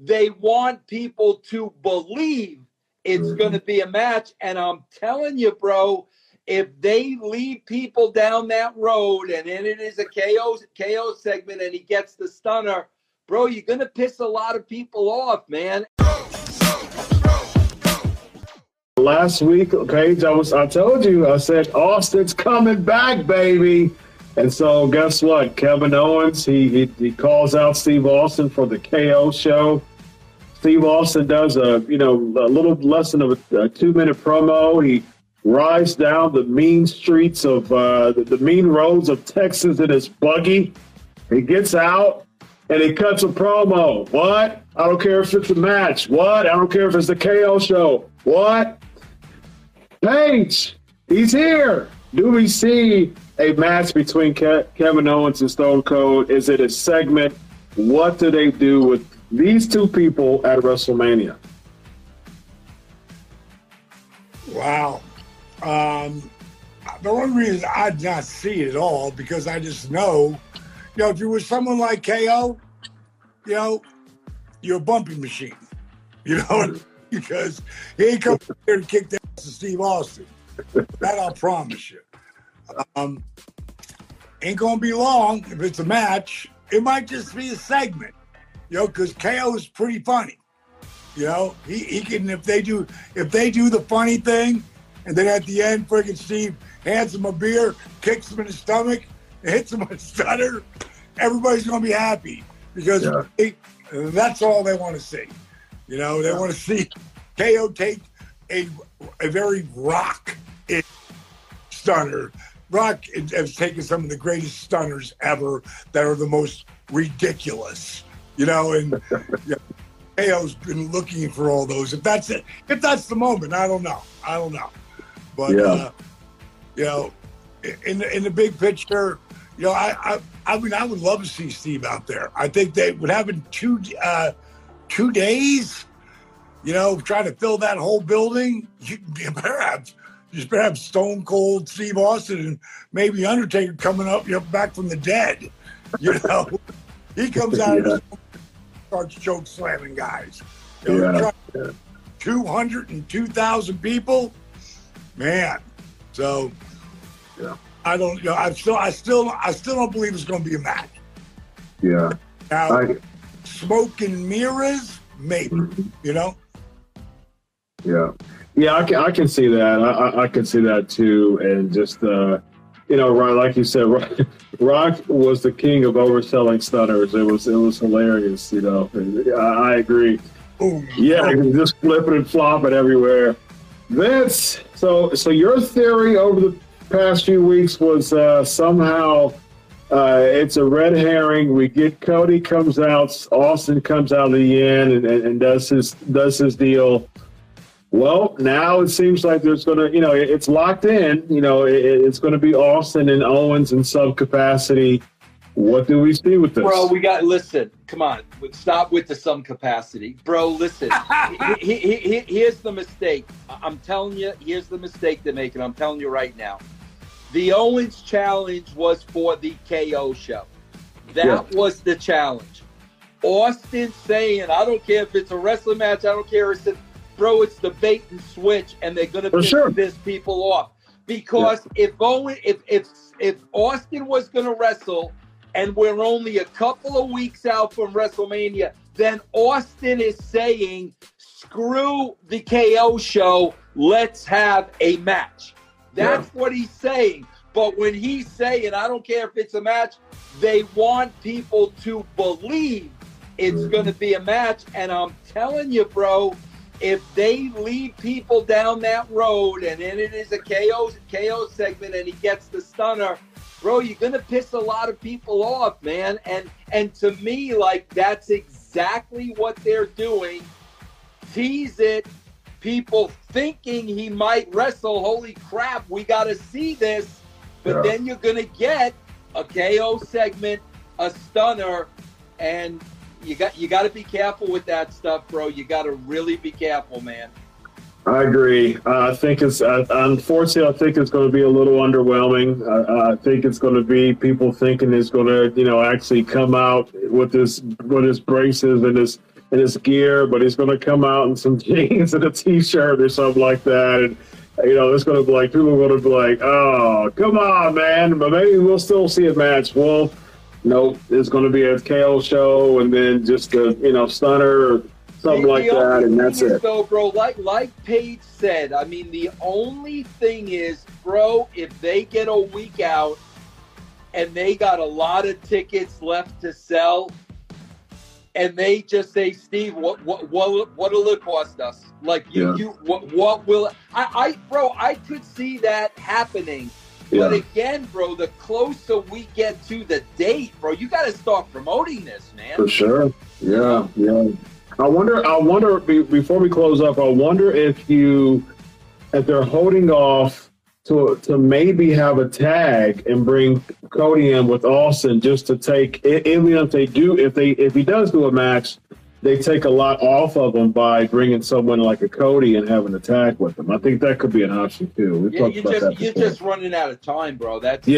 They want people to believe it's going to be a match. And I'm telling you, bro, if they lead people down that road and then it is a KO segment and he gets the stunner, bro, you're going to piss a lot of people off, man. Last week, Paige, I told you, I said, Austin's coming back, baby. And so guess what? Kevin Owens, he calls out Steve Austin for the KO show. Steve Austin does a little less than a 2-minute promo. He rides down the mean streets of the mean roads of Texas in his buggy. He gets out and he cuts a promo. What? I don't care if it's a match. What? I don't care if it's the KO show. What? Paige, he's here. Do we see a match between Kevin Owens and Stone Cold? Is it a segment? What do they do with these two people at WrestleMania? Wow. The one reason I'd not see it at all, because I just know, you know, if you were someone like KO, you know, you're a bumping machine, you know, because he ain't coming here to kick the ass of Steve Austin. That I'll promise you. Ain't gonna be long if it's a match. It might just be a segment, you know, because KO is pretty funny. You know, he can, if they do the funny thing, and then at the end, friggin' Steve hands him a beer, kicks him in the stomach, and hits him with a stutter. Everybody's gonna be happy because that's all they want to see. You know, they want to see KO take a very rock stunner. Rock has taken some of the greatest stunners ever that are the most ridiculous, you know, and you know, KO's been looking for all those. If that's it, if that's the moment, I don't know. But, you know, in the big picture, you know, I mean, I would love to see Steve out there. I think they would have in two days, you know, trying to fill that whole building. You better have Stone Cold Steve Austin and maybe Undertaker coming up, you know, back from the dead. You know, he comes out and starts choke slamming guys. You know, 202,000 people, man. So, I don't, you know, I still don't believe it's going to be a match. Yeah. Now, smoke and mirrors, maybe. You know. Yeah, I can see that. I can see that too. And just, you know, Rock, like you said, Rock was the king of overselling stunners. It was hilarious, you know. And I agree. Ooh. Yeah, just flipping and flopping everywhere. Vince, so your theory over the past few weeks was somehow it's a red herring. We get Cody comes out, Austin comes out at the end and does his deal. Well, now it seems like there's going to, you know, it's locked in. You know, it's going to be Austin and Owens in some capacity. What do we see with this? Bro, listen, come on. Stop with the some capacity. Bro, listen, here's the mistake. I'm telling you, here's the mistake they're making. I'm telling you right now. The Owens challenge was for the KO show. That was the challenge. Austin saying, I don't care if it's a wrestling match. I don't care if it's... Bro, it's the bait and switch, and they're going to piss this people off. Because if Austin was going to wrestle, and we're only a couple of weeks out from WrestleMania, then Austin is saying, screw the KO show, let's have a match. That's what he's saying. But when he's saying, I don't care if it's a match, they want people to believe it's going to be a match. And I'm telling you, bro, if they lead people down that road and then it is a KO segment and he gets the stunner, bro, you're going to piss a lot of people off, man. And to me, like, that's exactly what they're doing. Tease it. People thinking he might wrestle. Holy crap, we got to see this. But then you're going to get a KO segment, a stunner, and... You got to be careful with that stuff, bro. You got to really be careful, man. I agree. I think it's unfortunately, I think it's going to be a little underwhelming. I think it's going to be people thinking it's going to, you know, actually come out with his braces and his in his gear, but he's going to come out in some jeans and a t-shirt or something like that. And, you know, it's going to be like, people are going to be like, oh, come on, man. But maybe we'll still see a match. Well, nope, it's going to be a KO show and then just a, you know, stunner or something like that, and that's it. Though, bro, like Paige said, I mean, the only thing is, bro, if they get a week out and they got a lot of tickets left to sell, and they just say, Steve, what will it cost us? Like, what will – bro, I could see that happening. Yeah. But again, bro, the closer we get to the date, bro, you got to start promoting this, man. For sure. Yeah, yeah. I wonder, before we close up, I wonder if they're holding off to maybe have a tag and bring Cody in with Austin just to take, even if he does do a match, they take a lot off of him by bringing someone like a Cody and having a tag with him. I think that could be an option too. We talked about that. You're just running out of time, bro. That's time's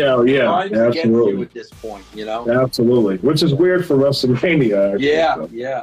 absolutely against you at this point, you know. Absolutely, which is weird for WrestleMania. Actually, yeah.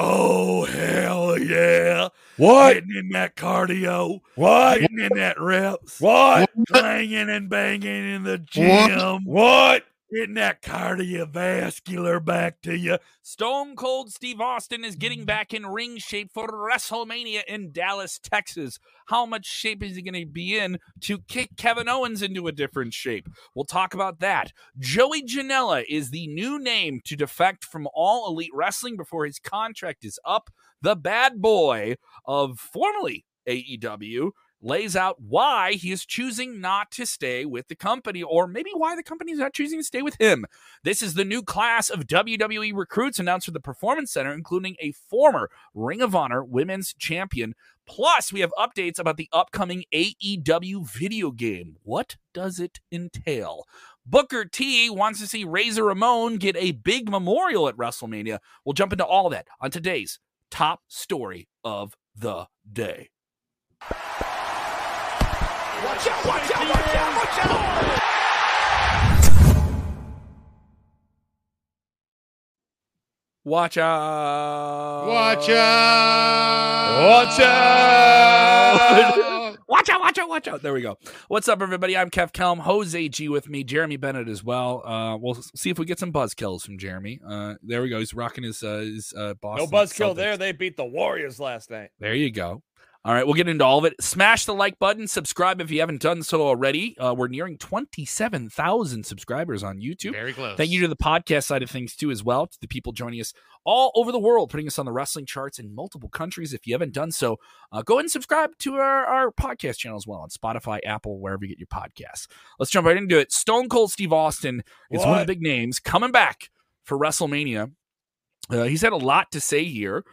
Oh, hell yeah. What? Getting in that cardio. What? Getting in that reps. What? Clanging and banging in the gym. What? Getting that cardiovascular back to you. Stone Cold Steve Austin is getting back in ring shape for WrestleMania in Dallas, Texas. How much shape is he going to be in to kick Kevin Owens into a different shape? We'll talk about that. Joey Janela is the new name to defect from All Elite Wrestling before his contract is up. The bad boy of formerly AEW lays out why he is choosing not to stay with the company, or maybe why the company is not choosing to stay with him. This is the new class of WWE recruits announced for the Performance Center, including a former Ring of Honor women's champion. Plus, we have updates about the upcoming AEW video game. What does it entail? Booker T wants to see Razor Ramon get a big memorial at WrestleMania. We'll jump into all that on today's top story of the day. Watch out, watch out, watch out, watch out! Watch out! Watch out! Watch out! Watch out, watch out, watch out. There we go. What's up, everybody? I'm Kev Kellam. Jose G with me. Jeremy Bennett as well. We'll see if we get some buzzkills from Jeremy. There we go. He's rocking his Boston. No buzzkill there. They beat the Warriors last night. There you go. All right, we'll get into all of it. Smash the like button, subscribe if you haven't done so already. We're nearing 27,000 subscribers on YouTube. Very close. Thank you to the podcast side of things, too, as well, to the people joining us all over the world, putting us on the wrestling charts in multiple countries. If you haven't done so, go ahead and subscribe to our podcast channel as well on Spotify, Apple, wherever you get your podcasts. Let's jump right into it. Stone Cold Steve Austin is one of the big names coming back for WrestleMania. He's had a lot to say here.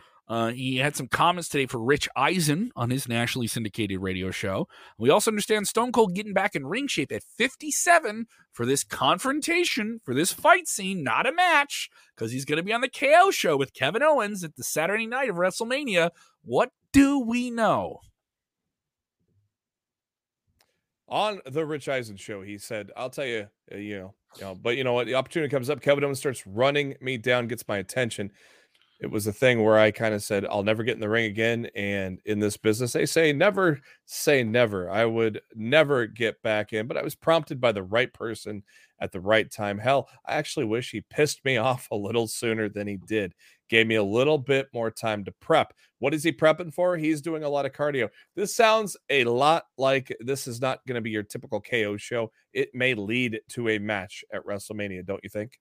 He had some comments today for Rich Eisen on his nationally syndicated radio show. We also understand Stone Cold getting back in ring shape at 57 for this confrontation, for this fight scene, not a match, because he's going to be on the KO show with Kevin Owens at the Saturday night of WrestleMania. What do we know? On the Rich Eisen show, he said, I'll tell you, but you know what? The opportunity comes up. Kevin Owens starts running me down, gets my attention. It was a thing where I kind of said, I'll never get in the ring again. And in this business, they say, never say never. I would never get back in, but I was prompted by the right person at the right time. Hell, I actually wish he pissed me off a little sooner than he did. Gave me a little bit more time to prep. What is he prepping for? He's doing a lot of cardio. This sounds a lot like this is not going to be your typical KO show. It may lead to a match at WrestleMania, don't you think?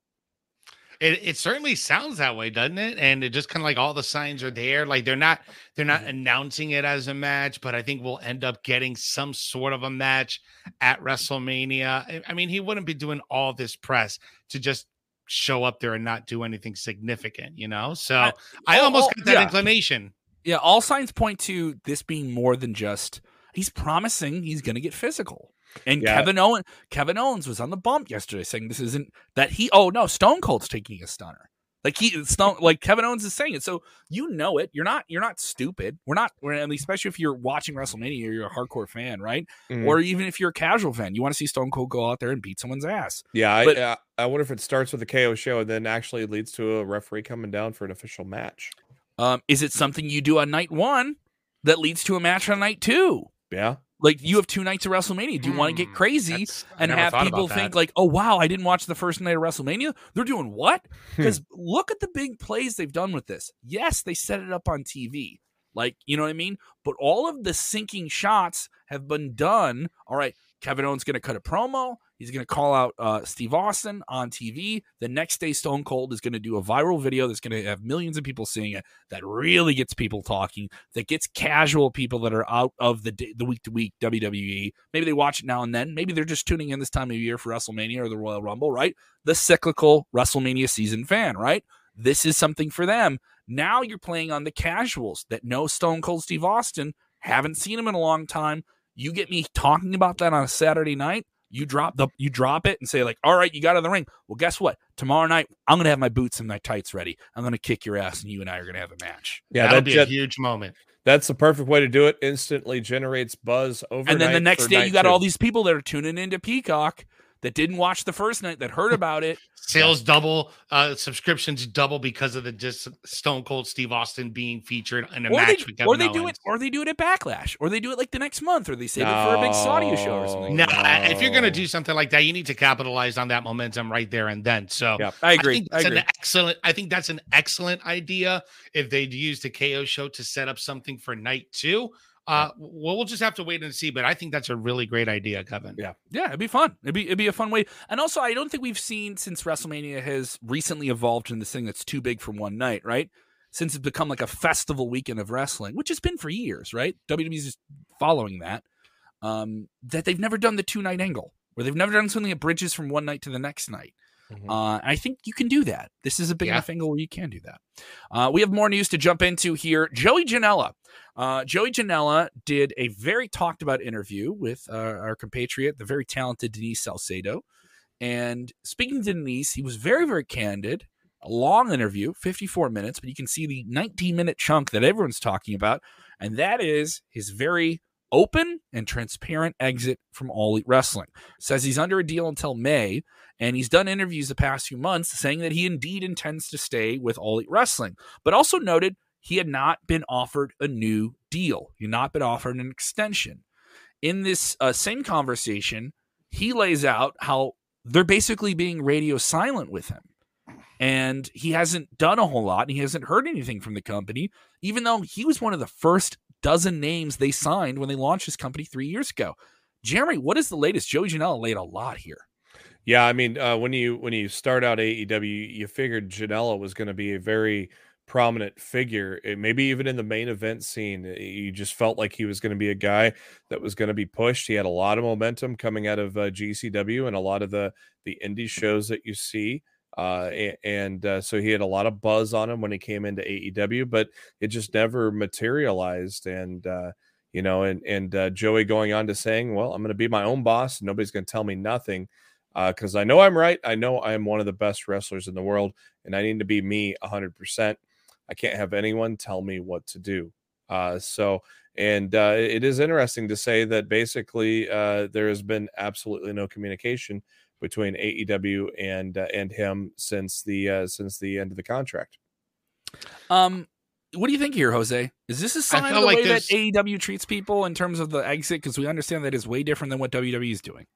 It certainly sounds that way, doesn't it? And it just kind of like all the signs are there. Like they're not announcing it as a match, but I think we'll end up getting some sort of a match at WrestleMania. I mean, he wouldn't be doing all this press to just show up there and not do anything significant, you know? So I almost got that inclination. Yeah, all signs point to this being more than just he's promising he's going to get physical. And Kevin Owens was on the bump yesterday saying this isn't that he, Stone Cold's taking a stunner. Like Kevin Owens is saying it, so you know it. You're not stupid. We're especially if you're watching WrestleMania, or you're a hardcore fan, right? Mm-hmm. Or even if you're a casual fan, you want to see Stone Cold go out there and beat someone's ass. Yeah, but, I wonder if it starts with a KO show and then actually leads to a referee coming down for an official match. Is it something you do on night one that leads to a match on night two? Yeah. Like, you have two nights of WrestleMania. Do you want to get crazy and have people think like, oh, wow, I didn't watch the first night of WrestleMania? They're doing what? Because look at the big plays they've done with this. Yes, they set it up on TV. Like, you know what I mean? But all of the sinking shots have been done. All right, Kevin Owens going to cut a promo. He's going to call out Steve Austin on TV. The next day, Stone Cold is going to do a viral video that's going to have millions of people seeing it. That really gets people talking. That gets casual people that are out of the week-to-week WWE. Maybe they watch it now and then. Maybe they're just tuning in this time of year for WrestleMania or the Royal Rumble, right? The cyclical WrestleMania season fan, right? This is something for them. Now you're playing on the casuals that know Stone Cold Steve Austin, haven't seen him in a long time. You get me talking about that on a Saturday night. You drop it and say like, all right, you got out of the ring. Well, guess what? Tomorrow night, I'm going to have my boots and my tights ready. I'm going to kick your ass, and you and I are going to have a match. Yeah, that'd be a huge moment. That's the perfect way to do it. Instantly generates buzz overnight. And then the next day, you got all these people that are tuning into Peacock that didn't watch the first night, that heard about it. Sales double, subscriptions double because of the Stone Cold Steve Austin being featured in a match with Kevin Owens. Or they do it at Backlash, or they do it like the next month, or they save it for a big Saudi show or something. No, if you're going to do something like that, you need to capitalize on that momentum right there and then. So yeah, I agree. I think that's an excellent idea if they'd use the KO show to set up something for night two. We'll just have to wait and see, but I think that's a really great idea, Kevin. Yeah, it'd be fun. It'd be a fun way. And also, I don't think we've seen, since WrestleMania has recently evolved into this thing that's too big for one night, right? Since it's become like a festival weekend of wrestling, which has been for years, right? WWE's just following that. That they've never done the two-night angle, where they've never done something that bridges from one night to the next night. Mm-hmm. I think you can do that. This is a big enough angle where you can do that. We have more news to jump into here. Joey Janela. Joey Janela did a very talked about interview with our compatriot, the very talented Denise Salcedo. And speaking to Denise, he was very, very candid. A long interview, 54 minutes, but you can see the 19-minute chunk that everyone's talking about. And that is his very open and transparent exit from All Elite Wrestling. Says he's under a deal until May, and he's done interviews the past few months saying that he indeed intends to stay with All Elite Wrestling, but also noted he had not been offered a new deal. He had not been offered an extension. In this same conversation, he lays out how they're basically being radio silent with him. And he hasn't done a whole lot, and he hasn't heard anything from the company, even though he was one of the first dozen names they signed when they launched his company 3 years ago. Jeremy, what is the latest? Joey Janela laid a lot here. Yeah, I mean, when you start out AEW, you figured Janela was going to be a very prominent figure, maybe even in the main event scene. You just felt like he was going to be a guy that was going to be pushed. He had a lot of momentum coming out of GCW and a lot of the indie shows that you see. So he had a lot of buzz on him when he came into AEW, but it just never materialized. And Joey going on to saying, well, I'm going to be my own boss. And nobody's going to tell me nothing. Cause I know I'm right. I know I'm one of the best wrestlers in the world and I need to be me 100%. I can't have anyone tell me what to do. It is interesting to say that basically, there has been absolutely no communication between AEW and him since the end of the contract. What do you think here, Jose? Is this a sign of the way that AEW treats people in terms of the exit? Because we understand that is way different than what WWE is doing.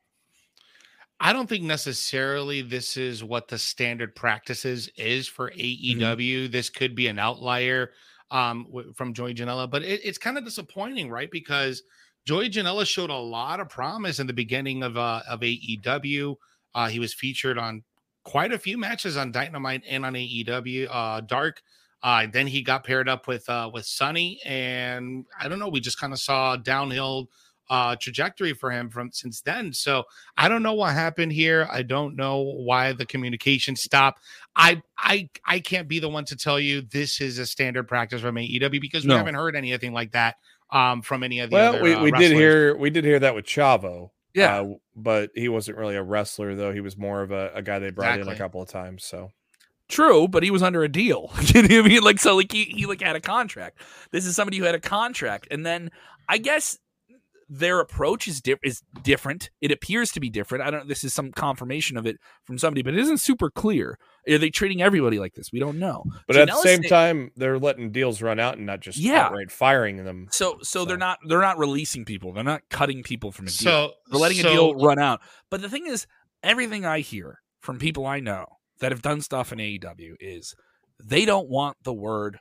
I don't think necessarily this is what the standard practices is for AEW. Mm-hmm. This could be an outlier from Joey Janela, but it's kind of disappointing, right? Because Joey Janela showed a lot of promise in the beginning of AEW. He was featured on quite a few matches on Dynamite and on AEW Dark. Then he got paired up with Sonny, and I don't know. We just kind of saw a downhill trajectory for him since then. So I don't know what happened here. I don't know why the communication stopped. I can't be the one to tell you this is a standard practice from AEW because we haven't heard anything like that. From any of the other wrestlers. We did hear that with Chavo, but he wasn't really a wrestler though. He was more of a guy they brought in a couple of times. So True, but he was under a deal. You know what I mean? Like, so like he like had a contract. This is somebody who had a contract, and then I guess their approach is different. It appears to be different. I don't. This is some confirmation of it from somebody, but it isn't super clear. Are they treating everybody like this? We don't know. But Janela's at the same time, they're letting deals run out and not just outright firing them. So they're not releasing people. They're not cutting people from a deal. They're letting a deal run out. But the thing is, everything I hear from people I know that have done stuff in AEW is they don't want the word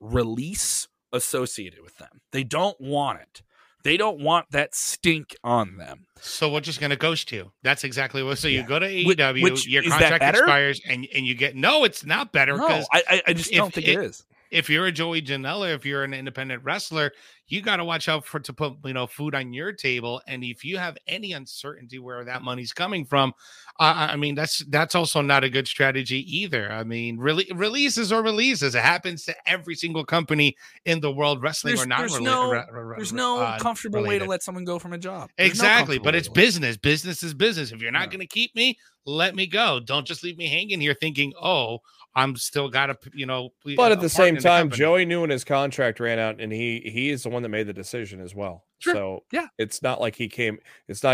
release associated with them. They don't want it. They don't want that stink on them. So we're just going to ghost you. That's exactly what. So you go to AEW, your contract expires, and you get no. It's not better. No, I just don't think it is. If you're a Joey Janela, if you're an independent wrestler, you got to watch out for to put food on your table. And if you have any uncertainty where that money's coming from, I mean that's also not a good strategy either. I mean, really releases. It happens to every single company in the world, wrestling or not. There's no comfortable way to let someone go from a job. Exactly, but it's business. Business is business. If you're not going to keep me, let me go. Don't just leave me hanging here thinking, oh, I'm still got to, But at the same time, Joey knew when his contract ran out, and he is the one that made the decision as well. Sure. So it's not like he came. It's not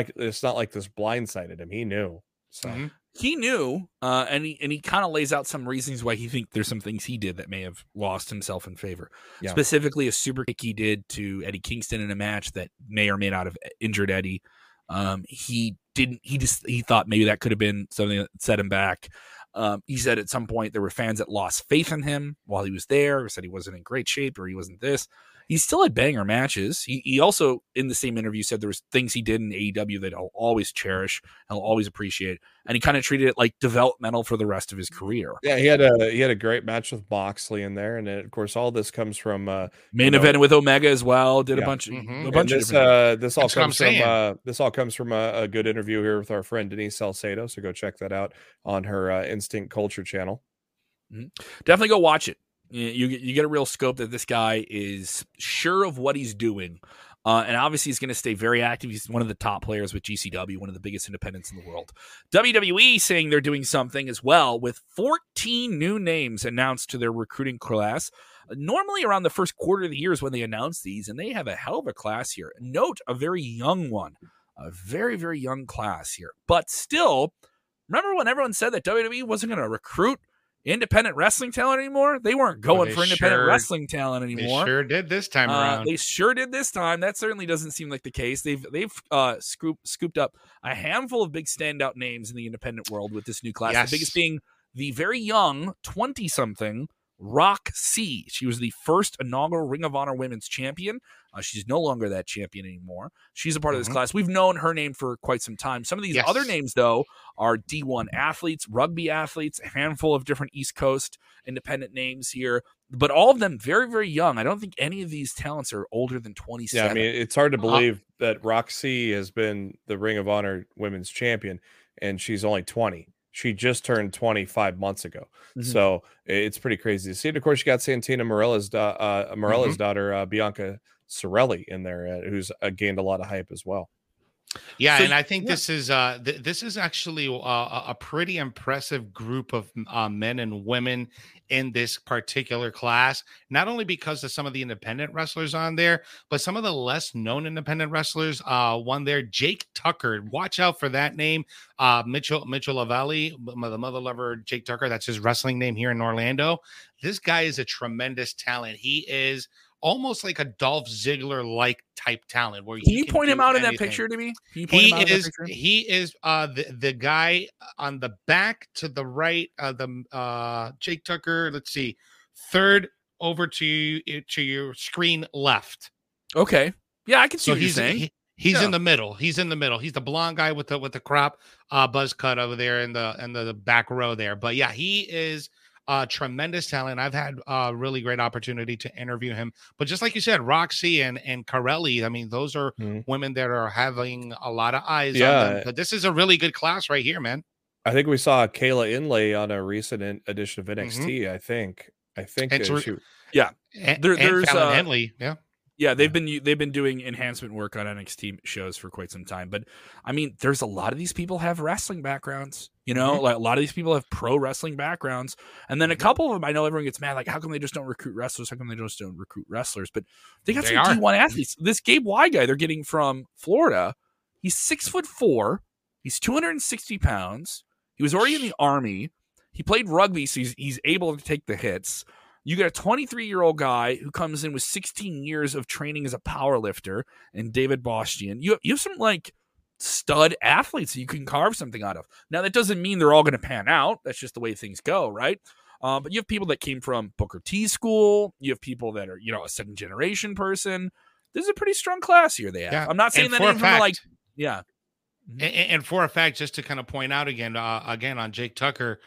like this blindsided him. He knew. So he knew, and he kind of lays out some reasons why he thinks there's some things he did that may have lost himself in favor. Yeah. Specifically, a super kick he did to Eddie Kingston in a match that may or may not have injured Eddie. He thought maybe that could have been something that set him back. He said at some point there were fans that lost faith in him while he was there, or said he wasn't in great shape, or he wasn't this. He still had banger matches. He also, in the same interview, said there was things he did in AEW that I'll always cherish, I'll always appreciate, and he kind of treated it like developmental for the rest of his career. Yeah, he had a great match with Moxley in there, and then, of course, all this comes from main event with Omega as well. Did a bunch of this all comes from a good interview here with our friend Denise Salcedo. So go check that out on her Instinct Culture channel. Mm-hmm. Definitely go watch it. You get a real scope that this guy is sure of what he's doing. And obviously he's going to stay very active. He's one of the top players with GCW, one of the biggest independents in the world. WWE saying they're doing something as well with 14 new names announced to their recruiting class. Normally around the first quarter of the year is when they announce these, and they have a hell of a class here. Note a very young one, a very, very young class here. But still, remember when everyone said that WWE wasn't going to recruit independent wrestling talent anymore? They weren't going for independent wrestling talent anymore. They sure did this time around. They sure did this time. That certainly doesn't seem like the case. They've scooped up a handful of big standout names in the independent world with this new class. Yes. The biggest being the very young 20-something Roxy. She was the first inaugural Ring of Honor Women's Champion. She's no longer that champion anymore. She's a part of this class. We've known her name for quite some time. Some of these other names, though, are D1 athletes, rugby athletes, a handful of different East Coast independent names here, but all of them very, very young. I don't think any of these talents are older than 27. Yeah, I mean, it's hard to believe that Roxy has been the Ring of Honor Women's Champion, and she's only 20. She just turned 25 months ago. Mm-hmm. So it's pretty crazy to see. And of course, you got Santina Morella's daughter, Bianca Sorelli in there, who's gained a lot of hype as well. Yeah, so, and I think this is actually a pretty impressive group of men and women in this particular class, not only because of some of the independent wrestlers on there, but some of the less known independent wrestlers. One there, Jake Tucker. Watch out for that name. Mitchell Lavelli, the Mother Lover, Jake Tucker. That's his wrestling name here in Orlando. This guy is a tremendous talent. He is almost like a Dolph Ziggler-like type talent. Where can you point him out in that picture to me? He is the guy on the back to the right. Jake Tucker. Let's see, third over to your screen left. Okay, yeah, I can see what you're saying. He's in the middle. He's in the middle. He's the blonde guy with the crop buzz cut over there in the back row there. But yeah, he is tremendous talent. I've had a really great opportunity to interview him, but just like you said, Roxy and Carelli, I mean, those are women that are having a lot of eyes on them. But this is a really good class right here, man. I think we saw Kayla Inlay on a recent edition of NXT. I think and, she, yeah, and there's Fallon Henley. Yeah, Yeah, they've been doing enhancement work on NXT shows for quite some time. But I mean, there's a lot of these people have wrestling backgrounds, you know, like a lot of these people have pro wrestling backgrounds. And then a couple of them, I know everyone gets mad, like, how come they just don't recruit wrestlers? How come they just don't recruit wrestlers? But they got some D1 athletes. This Gabe Y guy they're getting from Florida, he's 6'4". He's 260 pounds. He was already in the Army. He played rugby, so he's able to take the hits. You got a 23-year-old guy who comes in with 16 years of training as a power lifter, and David Bostian. You have some like stud athletes that you can carve something out of. Now, that doesn't mean they're all going to pan out. That's just the way things go, right? But you have people that came from Booker T school. You have people that are, you know, a second-generation person. This is a pretty strong class here they have. Yeah. I'm not saying that even from like, yeah. And for a fact, just to kind of point out again on Jake Tucker,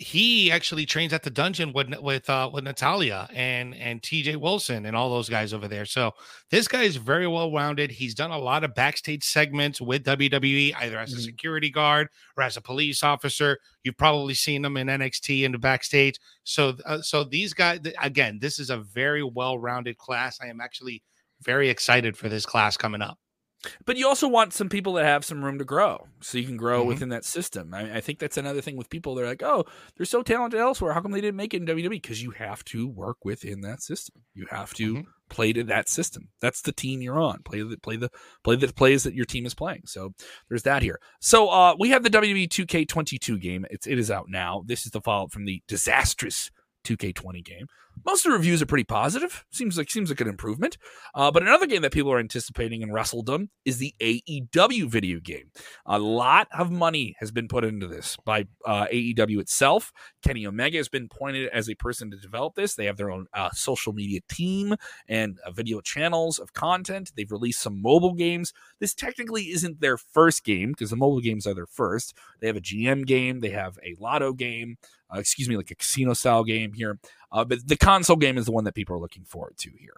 he actually trains at the Dungeon with Natalia and TJ Wilson and all those guys over there. So this guy is very well-rounded. He's done a lot of backstage segments with WWE, either as a security guard or as a police officer. You've probably seen him in NXT in the backstage. So these guys, again, this is a very well-rounded class. I am actually very excited for this class coming up. But you also want some people that have some room to grow, so you can grow within that system. I think that's another thing with people. They're like, oh, they're so talented elsewhere. How come they didn't make it in WWE? Because you have to work within that system. You have to play to that system. That's the team you're on. Play the plays that your team is playing. So there's that here. So we have the WWE 2K22 game. It is out now. This is the follow-up from the disastrous 2K20 game. Most of the reviews are pretty positive. Seems like an improvement. But another game that people are anticipating in WrestleDom is the AEW video game. A lot of money has been put into this by AEW itself. Kenny Omega has been pointed as a person to develop this. They have their own social media team and video channels of content. They've released some mobile games. This technically isn't their first game because the mobile games are their first. They have a GM game. They have a lotto game. Like a casino-style game here. But the console game is the one that people are looking forward to here.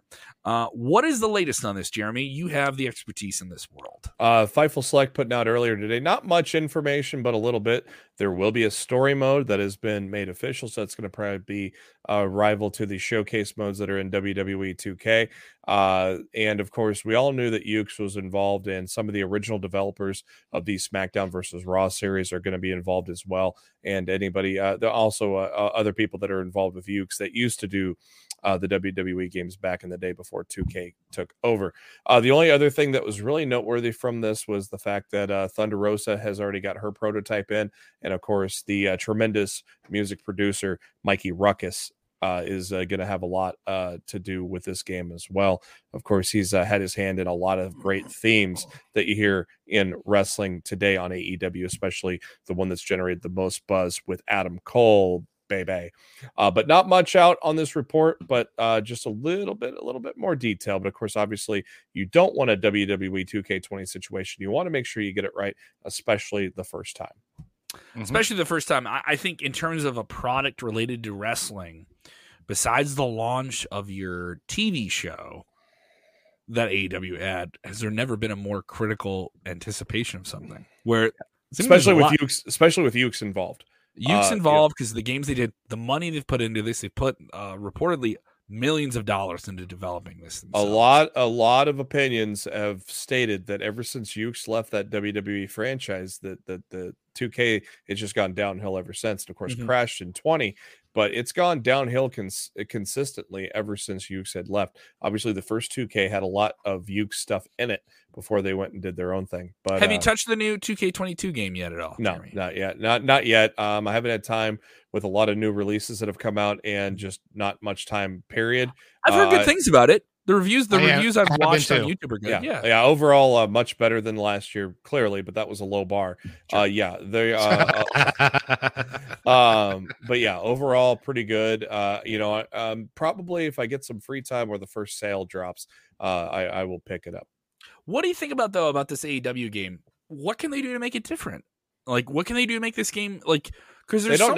What is the latest on this, Jeremy? You have the expertise in this world. Fightful Select putting out earlier today, not much information, but a little bit. There will be a story mode that has been made official, so that's going to probably be a rival to the showcase modes that are in WWE 2K. And, of course, we all knew that Yuke's was involved, and some of the original developers of the SmackDown versus Raw series are going to be involved as well. And anybody, other people that are involved with Yuke's that used to do the WWE games back in the day before 2K took over. The only other thing that was really noteworthy from this was the fact that Thunder Rosa has already got her prototype in. And, of course, the tremendous music producer, Mikey Ruckus, is going to have a lot to do with this game as well. Of course, he's had his hand in a lot of great themes that you hear in wrestling today on AEW, especially the one that's generated the most buzz with Adam Cole, baby. But not much out on this report, but just a little bit more detail. But of course, obviously, you don't want a WWE 2K20 situation. You want to make sure you get it right, especially the first time. Especially the first time. I think in terms of a product related to wrestling, besides the launch of your TV show that AEW had, has there never been a more critical anticipation of something? Where especially with Yuke's involved. Yuke's involved because the games they did, the money they've put into this, they put reportedly millions of dollars into developing this themselves. A lot of opinions have stated that ever since Yuke's left that WWE franchise, that the 2K, it's just gone downhill ever since. And of course, crashed in 20, but it's gone downhill consistently ever since Yuke's had left. Obviously, the first 2K had a lot of Yuke's stuff in it before they went and did their own thing. But have you touched the new 2K22 game yet at all? No, not yet. Not yet. I haven't had time with a lot of new releases that have come out and just not much time. Period. I've heard good things about it. The reviews I've watched on YouTube are good. Yeah. Overall, much better than last year, clearly, but that was a low bar. Sure. But yeah, overall, pretty good. Probably if I get some free time or the first sale drops, I will pick it up. What do you think about this AEW game? What can they do to make it different? Like, what can they do to make this game like? Because there's so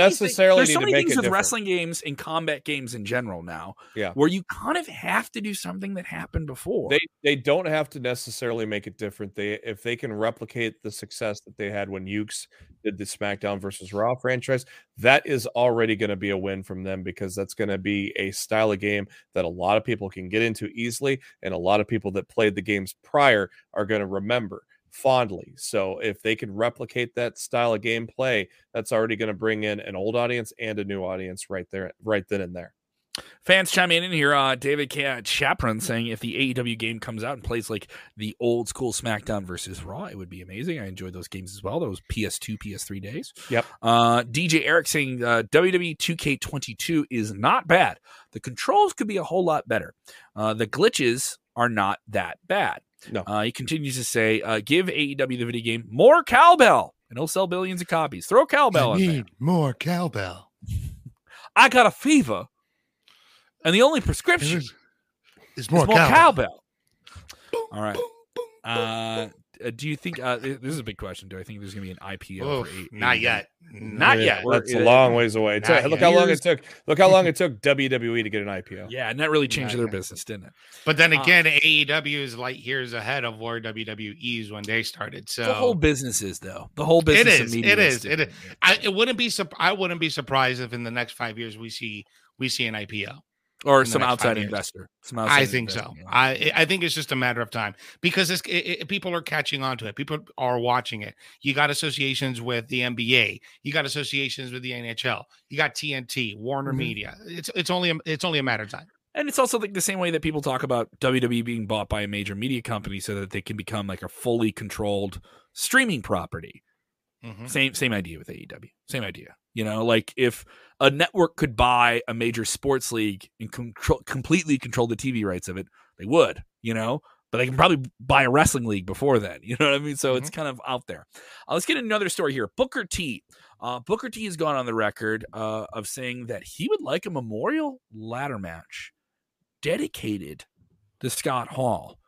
many things with wrestling games and combat games in general now, where you kind of have to do something that happened before. They don't have to necessarily make it different. If they can replicate the success that they had when Yuke's did the SmackDown versus Raw franchise, that is already going to be a win from them, because that's going to be a style of game that a lot of people can get into easily, and a lot of people that played the games prior are going to remember fondly. So if they could replicate that style of gameplay, that's already going to bring in an old audience and a new audience right there, right then and there. Fans chiming in here. David K. Chaperon saying, if the AEW game comes out and plays like the old school SmackDown versus Raw, it would be amazing. I enjoyed those games as well. Those PS2, PS3 days. Yep. DJ Eric saying, WWE 2K22 is not bad. The controls could be a whole lot better. The glitches are not that bad. No. He continues to say, give AEW the video game more cowbell, and he'll sell billions of copies. Throw cowbell in there. More cowbell. I got a fever, and the only prescription is more cowbell. Boom, all right. Boom, boom, boom, boom. Do you think this is a big question? Do I think there's going to be an IPO? Oof, for eight? Not yet. Not yet. That's a long ways away. Look how long it took. Look how long it took WWE to get an IPO. Yeah, and that really changed their business, didn't it? But then again, AEW is light years ahead of where WWE's when they started. So the whole business is, though. The whole business. It is. I wouldn't be surprised if in the next 5 years we see an IPO. Or some outside investor. I think so. Yeah. I think it's just a matter of time, because people are catching on to it. People are watching it. You got associations with the NBA. You got associations with the NHL. You got TNT, Warner Media. It's only a matter of time. And it's also like the same way that people talk about WWE being bought by a major media company so that they can become like a fully controlled streaming property. Mm-hmm. Same idea with AEW. Same idea. You know, like if a network could buy a major sports league and completely control the TV rights of it, they would, you know, but they can probably buy a wrestling league before then. You know what I mean? So it's kind of out there. Let's get another story here. Booker T. Booker T has gone on the record of saying that he would like a memorial ladder match dedicated to Scott Hall.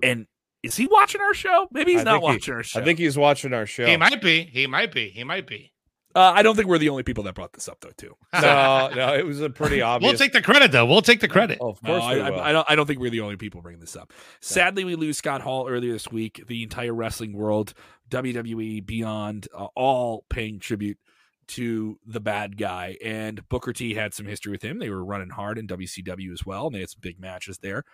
And is he watching our show? Maybe he's not watching our show. I think he's watching our show. He might be. I don't think we're the only people that brought this up, though, too. No, it was a pretty obvious. We'll take the credit, though. We'll take the credit. Oh, of course. I don't think we're the only people bringing this up. Sadly, we lose Scott Hall earlier this week. The entire wrestling world, WWE, Beyond, all paying tribute to the bad guy. And Booker T had some history with him. They were running hard in WCW as well, and they had some big matches there.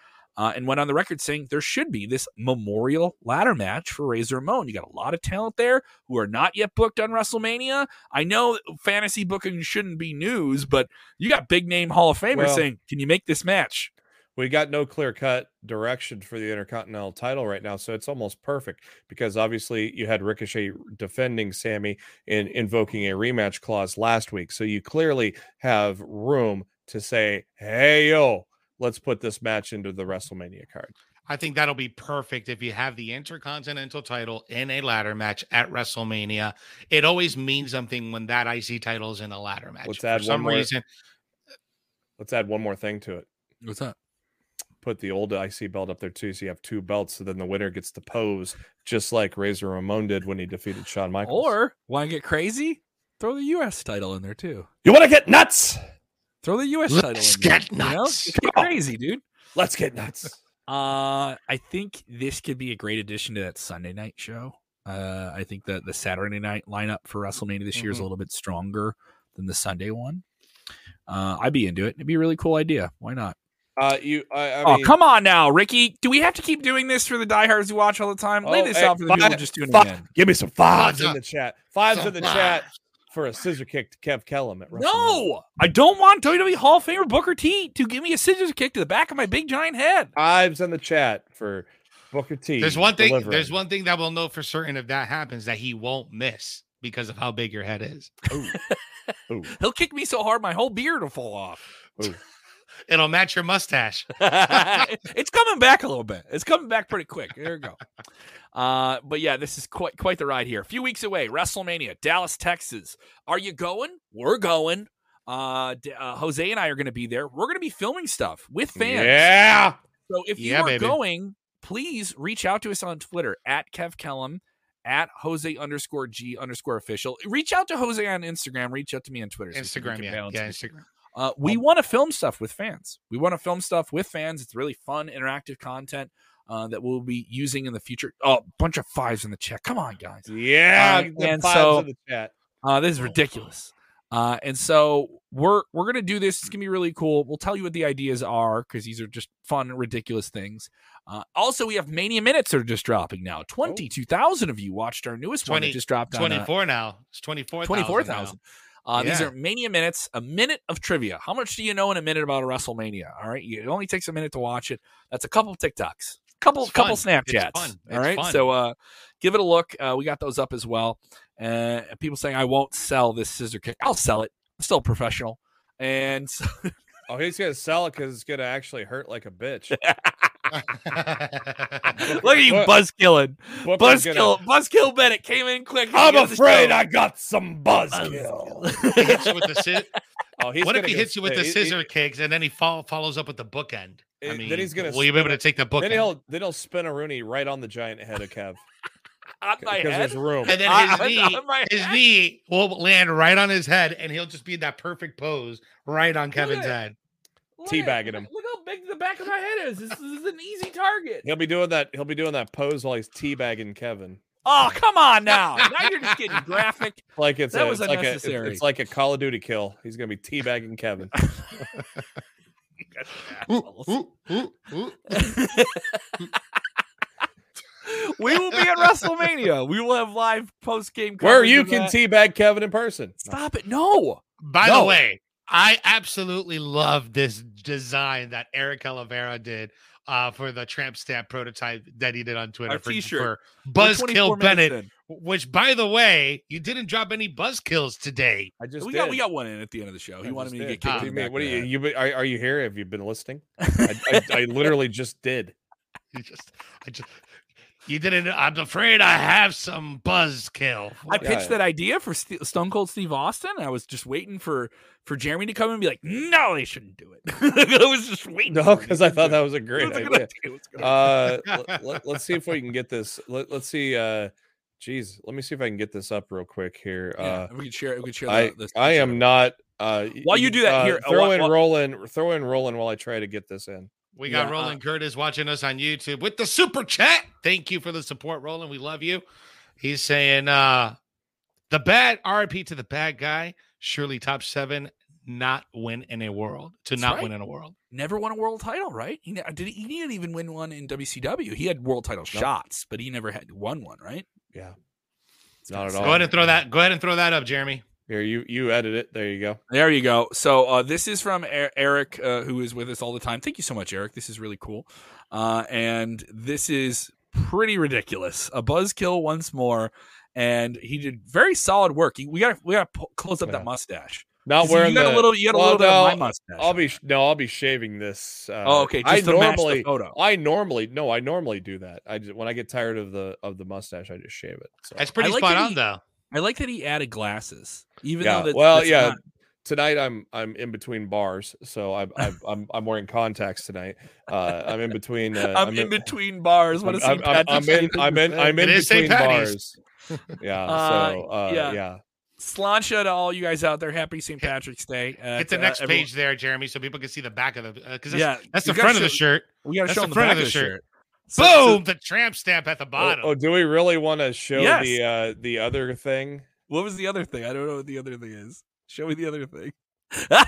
And went on the record saying there should be this memorial ladder match for Razor Ramon. You got a lot of talent there who are not yet booked on WrestleMania. I know fantasy booking shouldn't be news, but you got big name Hall of Famers saying, can you make this match? We got no clear-cut direction for the Intercontinental title right now, so it's almost perfect, because obviously you had Ricochet defending Sammy and invoking a rematch clause last week. So you clearly have room to say, hey, yo, let's put this match into the WrestleMania card. I think that'll be perfect if you have the Intercontinental title in a ladder match at WrestleMania. It always means something when that IC title is in a ladder match. Let's add one more thing to it. What's that? Put the old IC belt up there too, so you have two belts. So then the winner gets the pose, just like Razor Ramon did when he defeated Shawn Michaels. Or want to get crazy? Throw the US title in there too. You want to get nuts? Throw the U.S. title in. Let's get nuts. You know? Get crazy, dude. Let's get nuts. I think this could be a great addition to that Sunday night show. I think that the Saturday night lineup for WrestleMania this year is a little bit stronger than the Sunday one. I'd be into it. It'd be a really cool idea. Why not? I mean, come on now, Ricky. Do we have to keep doing this for the diehards who watch all the time? Lay this out for the people just tuning in. Give me some fives in the chat. Fives in the chat. For a scissor kick to Kev Kellam at WrestleMania. No, I don't want WWE Hall of Famer Booker T to give me a scissors kick to the back of my big giant head. Fives in the chat for Booker T. There's one thing that we'll know for certain if that happens, that he won't miss because of how big your head is. Ooh. He'll kick me so hard my whole beard will fall off. Ooh. It'll match your mustache. It's coming back a little bit. It's coming back pretty quick. There we go. But yeah, this is quite the ride here. A few weeks away, WrestleMania, Dallas, Texas. Are you going? We're going. Jose and I are going to be there. We're going to be filming stuff with fans. Yeah. So if you are going, please reach out to us on Twitter at Kev Kellam, at Jose_G_official. Reach out to Jose on Instagram. Reach out to me on Twitter. Instagram, Instagram. We want to film stuff with fans. It's really fun, interactive content that we'll be using in the future. Oh, bunch of fives in the chat. Come on, guys. Yeah, and fives in the chat. This is ridiculous. And so we're going to do this. It's going to be really cool. We'll tell you what the ideas are because these are just fun, ridiculous things. Also, we have Mania Minutes that are just dropping now. 22,000 of you watched our newest one that just dropped. 24 now. It's 24,000. These are Mania Minutes, a minute of trivia. How much do you know in a minute about a WrestleMania? All right. It only takes a minute to watch it. That's a couple of TikToks, couple Snapchats. All right. Fun. So give it a look. We got those up as well. People saying, I won't sell this scissor kick. I'll sell it. I'm still a professional. And so he's going to sell it because it's going to actually hurt like a bitch. Look at you, buzzkilling. Buzzkill Bennett came in quick. I'm afraid I got some buzzkill. He hits you with the what if he hits you with the scissor kicks and then he follows up with the bookend? I mean, then he's gonna will you be able to take the bookend? Then he'll spin a Rooney right on the giant head of Kev. On my head? There's room. And then his knee will land right on his head and he'll just be in that perfect pose right on Kevin's head. Teabagging him. Look how big the back of my head is. This is an easy target. He'll be doing that. He'll be doing that pose while he's teabagging Kevin. Oh, come on now! Now you're just getting graphic. Like it's unnecessary. It's like a Call of Duty kill. He's gonna be teabagging Kevin. We will be at WrestleMania. We will have live post game where you can teabag Kevin in person. Stop it! No. By the way, I absolutely love this design that Eric Oliveira did for the tramp stamp prototype that he did on Twitter for Buzzkill Bennett. Which, by the way, you didn't drop any buzzkills today. We got one in at the end of the show. He wanted me to get kicked. Are you here? Have you been listening? I literally just did. You didn't. I'm afraid I have some buzzkill. I pitched that idea for Stone Cold Steve Austin. I was just waiting for Jeremy to come and be like, "No, they shouldn't do it." I was just waiting. No, because I thought that was a great idea. Let's see if we can get this. Let's see. Geez, let me see if I can get this up real quick here. We can share. I am not. While you do that, here throw in Roland while I try to get this in. We got Roland Curtis watching us on YouTube with the super chat. Thank you for the support, Roland. We love you. He's saying, RIP to the bad guy. Surely top seven, not win in a world. Win in a world. Never won a world title, right? He didn't even win one in WCW. He had world title shots, but he never had won one, right? Yeah. Not at all. Go ahead and throw that up, Jeremy. Here, you edit it. There you go. There you go. So this is from Eric, who is with us all the time. Thank you so much, Eric. This is really cool. And this is pretty ridiculous. A buzzkill once more. And he did very solid work. We got to close up that mustache. Not wearing that. You got a little bit of my mustache. I'll be shaving this. Oh, okay. Just to match the photo. I normally do that. When I get tired of the mustache, I just shave it. So. That's pretty spot on, though. I like that he added glasses, even though tonight I'm in between bars, so I'm wearing contacts tonight. I'm in between. I'm in between bars. What is St. Patrick's? I'm in between bars. Yeah. So. Sláinte to all you guys out there. Happy St. Patrick's Day. Hit the next page there, Jeremy, so people can see the back of the. That's the front of the shirt. We got to show them the front of the shirt. Boom! The tramp stamp at the bottom. Oh, do we really want to show the other thing? What was the other thing? I don't know what the other thing is. Show me the other thing. Oh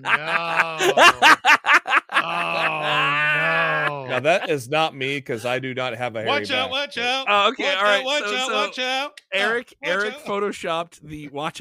no! Oh no! Now that is not me because I do not have a hairy back. Watch out! Oh, okay, watch all right. Watch out! Eric photoshopped the watch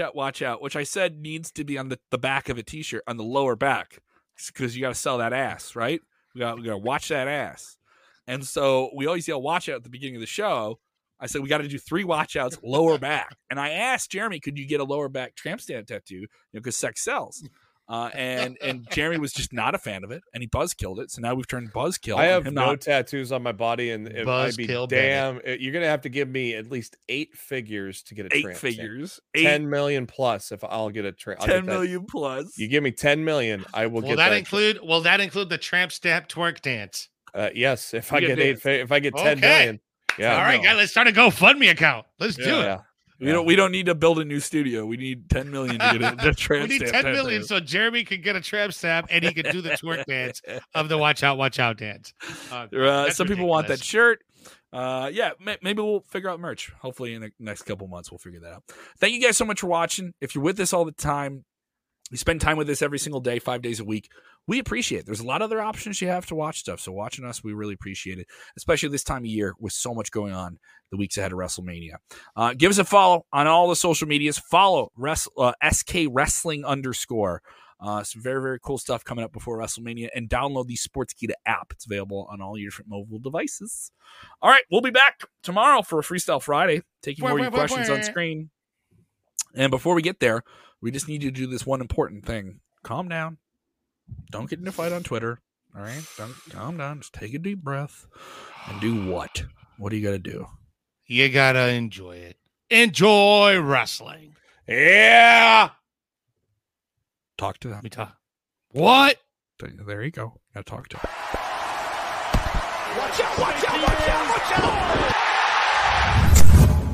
out," which I said needs to be on the back of a t-shirt on the lower back because you got to sell that ass, right? We got to watch that ass. And so we always yell watch out at the beginning of the show. I said, we got to do 3 watch outs lower back. And I asked Jeremy, could you get a lower back tramp stamp tattoo? Because sex sells. And Jeremy was just not a fan of it. And he buzzkilled it. So now we've turned buzzkill. I have no tattoos on my body. And it might be damn. You're going to have to give me at least 8 figures to get a tramp stamp. 8 figures. 10 million plus if I'll get a tramp. 10 million plus. You give me 10 million. I will get that. Will that include the tramp stamp twerk dance? Yes. If I get 10 million. Yeah. All right, guys, let's start a GoFundMe account. Let's do it. Yeah. We don't need to build a new studio. We need $10 million to get a tramp stamp. We need $10 million so Jeremy can get a tramp stamp and he can do the twerk dance of the watch out dance. Some people want that shirt. Maybe we'll figure out merch. Hopefully in the next couple months, we'll figure that out. Thank you guys so much for watching. If you're with us all the time, you spend time with us every single day, 5 days a week, we appreciate it. There's a lot of other options you have to watch stuff. So watching us, we really appreciate it, especially this time of year with so much going on the weeks ahead of WrestleMania. Give us a follow on all the social medias. Follow SK Wrestling _. Some very, very cool stuff coming up before WrestleMania. And download the Sportskeeda app. It's available on all your different mobile devices. All right, we'll be back tomorrow for a Freestyle Friday, taking more of your questions on screen. And before we get there, we just need you to do this one important thing. Calm down. Don't get in a fight on Twitter. All right? Calm down. Just take a deep breath. And do what? What do you got to do? You got to enjoy it. Enjoy wrestling. Yeah. Talk to them. Let me talk. What? There you go. Now talk to them. Watch out, watch out, watch out, watch out!